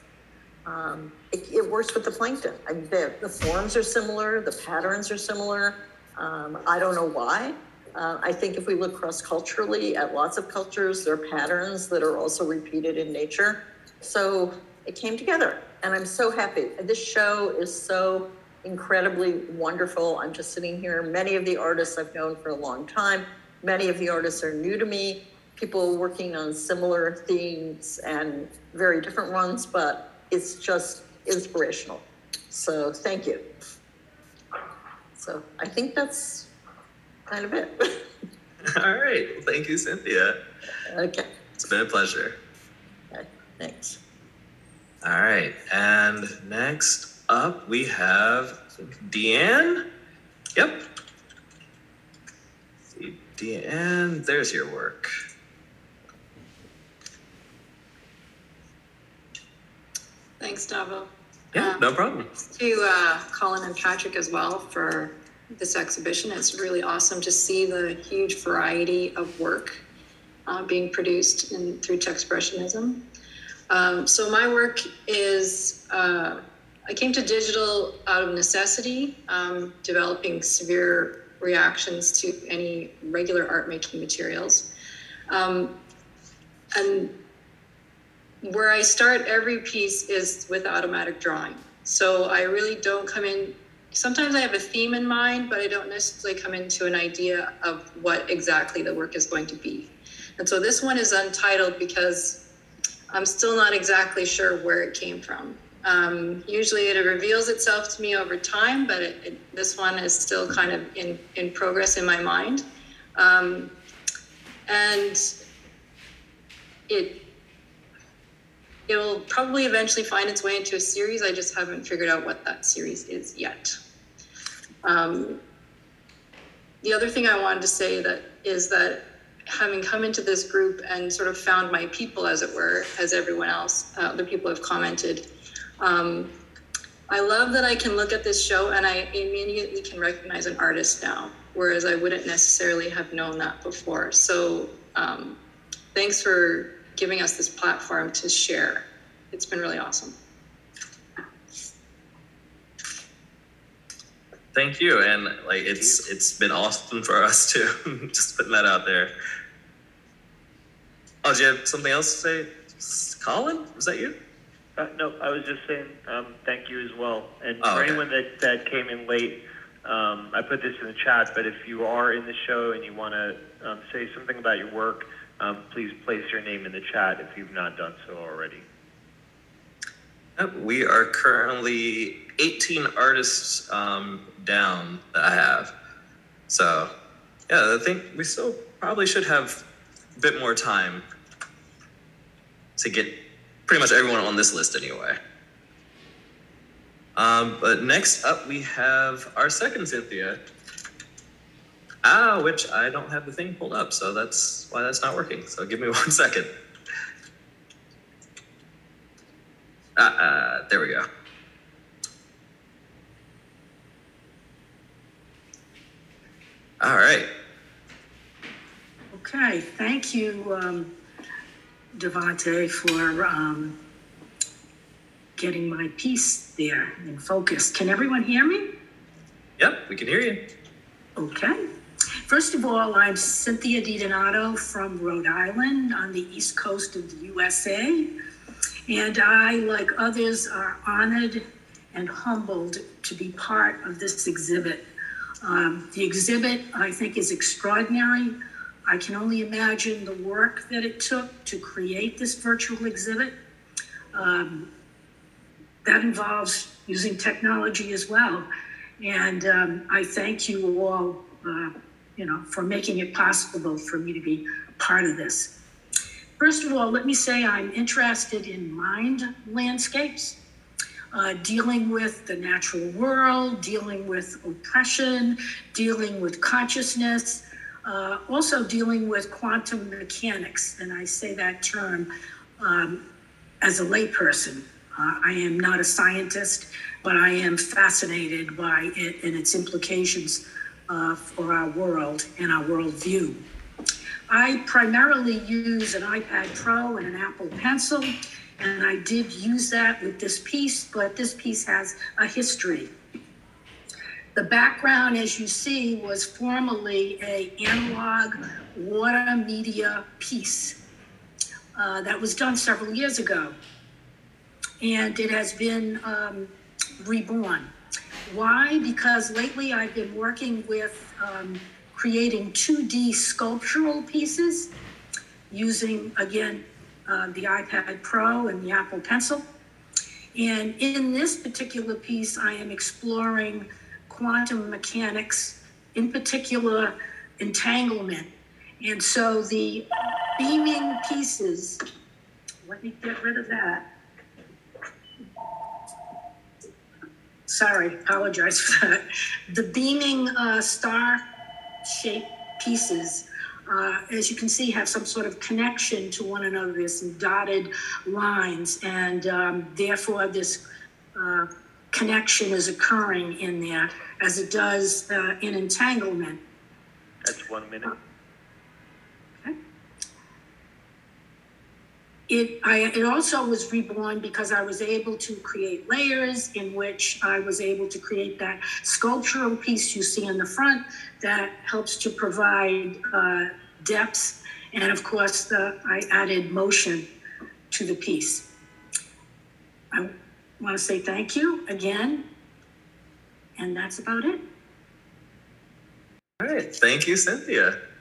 um, it. It works with the plankton. I, the, the forms are similar, the patterns are similar. Um, I don't know why. Uh, I think if we look cross-culturally at lots of cultures, there are patterns that are also repeated in nature. So it came together, and I'm so happy. This show is so incredibly wonderful. I'm just sitting here. Many of the artists I've known for a long time. Many of the artists are new to me, people working on similar themes and very different ones, but it's just inspirational. So thank you. So I think that's kind of it. All right. Well, thank you, Cynthia. Okay. It's been a pleasure. Okay. Thanks. All right. And next up we have Deanne. Yep. And there's your work. Thanks, Davo. Yeah, um, no problem. Thanks to uh, Colin and Patrick as well for this exhibition. It's really awesome to see the huge variety of work uh, being produced in, through Techspressionism. Um, so my work is, uh, I came to digital out of necessity, um, developing severe reactions to any regular art making materials. Um, and where I start every piece is with automatic drawing. So I really don't come in, sometimes I have a theme in mind, but I don't necessarily come into an idea of what exactly the work is going to be. And so this one is untitled because I'm still not exactly sure where it came from. Um, usually it reveals itself to me over time, but it, it, this one is still kind of in, in progress in my mind. Um, and it, it'll probably eventually find its way into a series. I just haven't figured out what that series is yet. Um, the other thing I wanted to say that is that having come into this group and sort of found my people, as it were, as everyone else, uh, other people have commented, Um, I love that I can look at this show and I immediately can recognize an artist now, whereas I wouldn't necessarily have known that before. So um, thanks for giving us this platform to share. It's been really awesome. Thank you. And like it's it's been awesome for us too. Just putting that out there. Oh, do you have something else to say? Colin, was that you? Uh, no, I was just saying um, thank you as well. And oh, for okay. anyone that, that came in late, um, I put this in the chat, but if you are in the show and you want to um, say something about your work, um, please place your name in the chat if you've not done so already. We are currently eighteen artists um, down that I have. So, yeah, I think we still probably should have a bit more time to get pretty much everyone on this list anyway. Um, but next up we have our second Cynthia. Ah, which I don't have the thing pulled up, so that's why that's not working. So give me one second. Uh, uh, there we go. All right. Okay, thank you. Um... Davonte, for um, getting my piece there in focus. Can everyone hear me? Yep, we can hear you. Okay. First of all, I'm Cynthia DiDonato from Rhode Island on the east coast of the U S A. And I, like others, are honored and humbled to be part of this exhibit. Um, the exhibit, I think, is extraordinary. I can only imagine the work that it took to create this virtual exhibit. Um, that involves using technology as well. And um, I thank you all, uh, you know, for making it possible for me to be part of this. First of all, let me say I'm interested in mind landscapes, uh, dealing with the natural world, dealing with oppression, dealing with consciousness, uh, also dealing with quantum mechanics. And I say that term um, as a layperson. Uh, I am not a scientist, but I am fascinated by it and its implications uh, for our world and our worldview. I primarily use an iPad Pro and an Apple Pencil, and I did use that with this piece, but this piece has a history. The background, as you see, was formerly an analog water media piece uh, that was done several years ago. And it has been um, reborn. Why? Because lately I've been working with um, creating two D sculptural pieces using, again, uh, the iPad Pro and the Apple Pencil. And in this particular piece, I am exploring quantum mechanics, in particular, entanglement. And so the beaming pieces, let me get rid of that. Sorry, apologize for that. The beaming uh, star-shaped pieces, uh, as you can see, have some sort of connection to one another. There's some dotted lines, and um, therefore this uh, connection is occurring in there, as it does uh, in entanglement. That's one minute. Okay. It, I, it also was reborn because I was able to create layers in which I was able to create that sculptural piece you see in the front that helps to provide uh, depth. And of course, the, I added motion to the piece. I want to say thank you again. And that's about it. All right. Thank you, Cynthia.